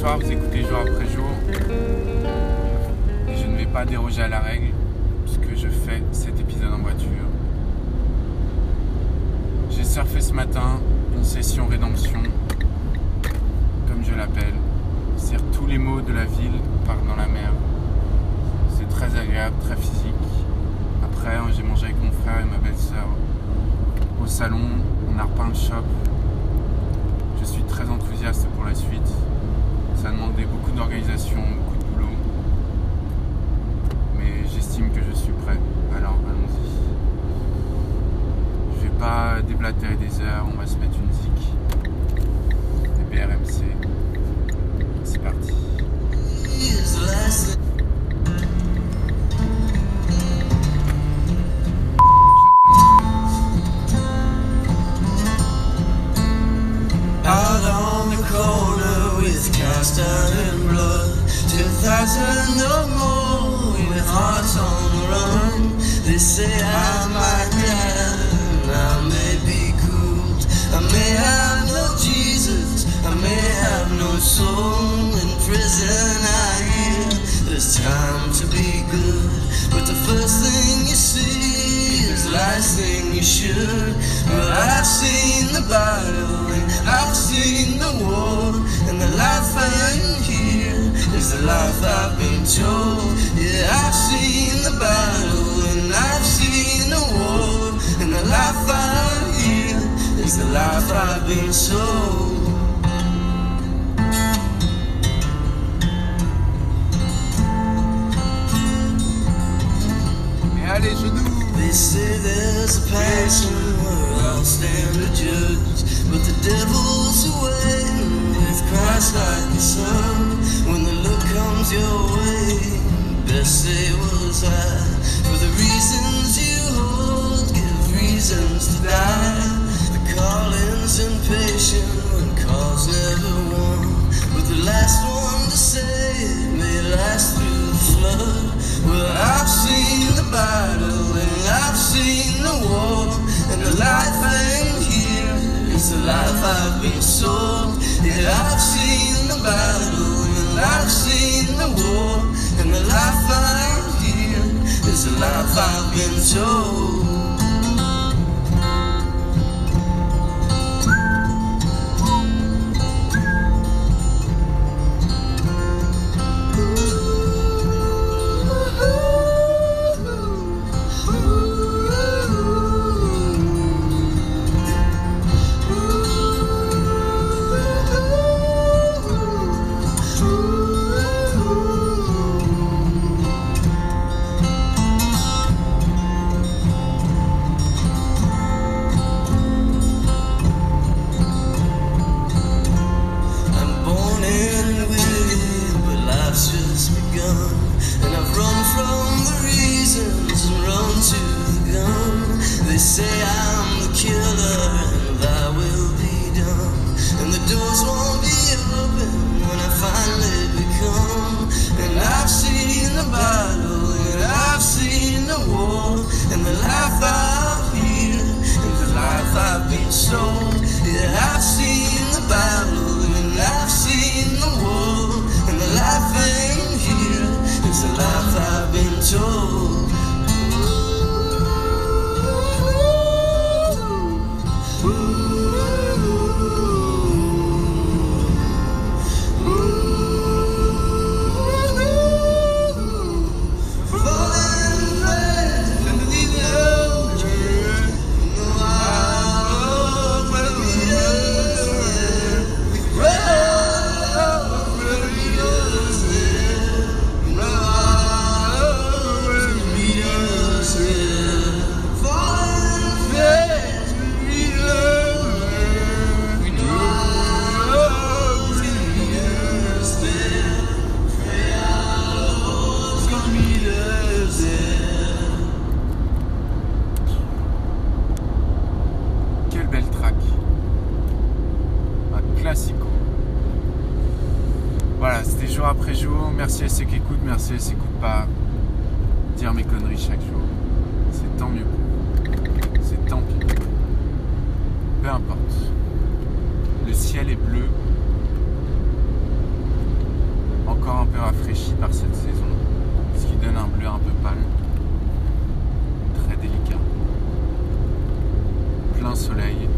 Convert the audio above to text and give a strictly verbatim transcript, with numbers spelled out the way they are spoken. soir, vous écoutez jour après jour. Et je ne vais pas déroger à la règle puisque je fais cet épisode en voiture. J'ai surfé ce matin une session rédemption, comme je l'appelle. C'est-à-dire tous les maux de la ville partent dans la mer. C'est très agréable, très physique. Après, j'ai mangé avec mon frère et ma belle-sœur au salon. On a repeint le shop. Je suis très enthousiaste pour la suite. Ça demandait beaucoup d'organisation, beaucoup de boulot. Mais j'estime que je suis prêt. Alors, allons-y. Je vais pas déblatérer des heures. On va se mettre une zik. Des B R M C. C'est parti. Thousand no more with hearts on the run. They say I might die, I may be cooled. I may have no Jesus, I may have no soul. In prison I hear there's time to be good, but the first thing you see is last thing you should. Well, I've seen the Bible and I've seen the war, and the life I'm here is the life I've been told. Yeah, I've seen the battle and I've seen the war, and the life I'm here is the life I've been sold. They say there's a passion where I'll stand to judge, but the devil's away with Christ like the sun. When the look comes your way, best say was I. For the reasons you hold, give reasons to die. The calling's impatient and calls never won, but the last one to say may last through the flood. Well, I've seen the battle and I've seen the war, and the life I'm here is the life I've been sold. Yeah, I've seen the battle and I've seen the war, and the life I'm here is the life I've been told. Merci à ceux qui écoutent, merci à ceux qui n'écoutent pas. Dire mes conneries chaque jour, c'est tant mieux, c'est tant pis, peu importe. Le ciel est bleu, peu rafraîchi par cette saison, ce qui donne un bleu un peu pâle, très délicat, plein soleil.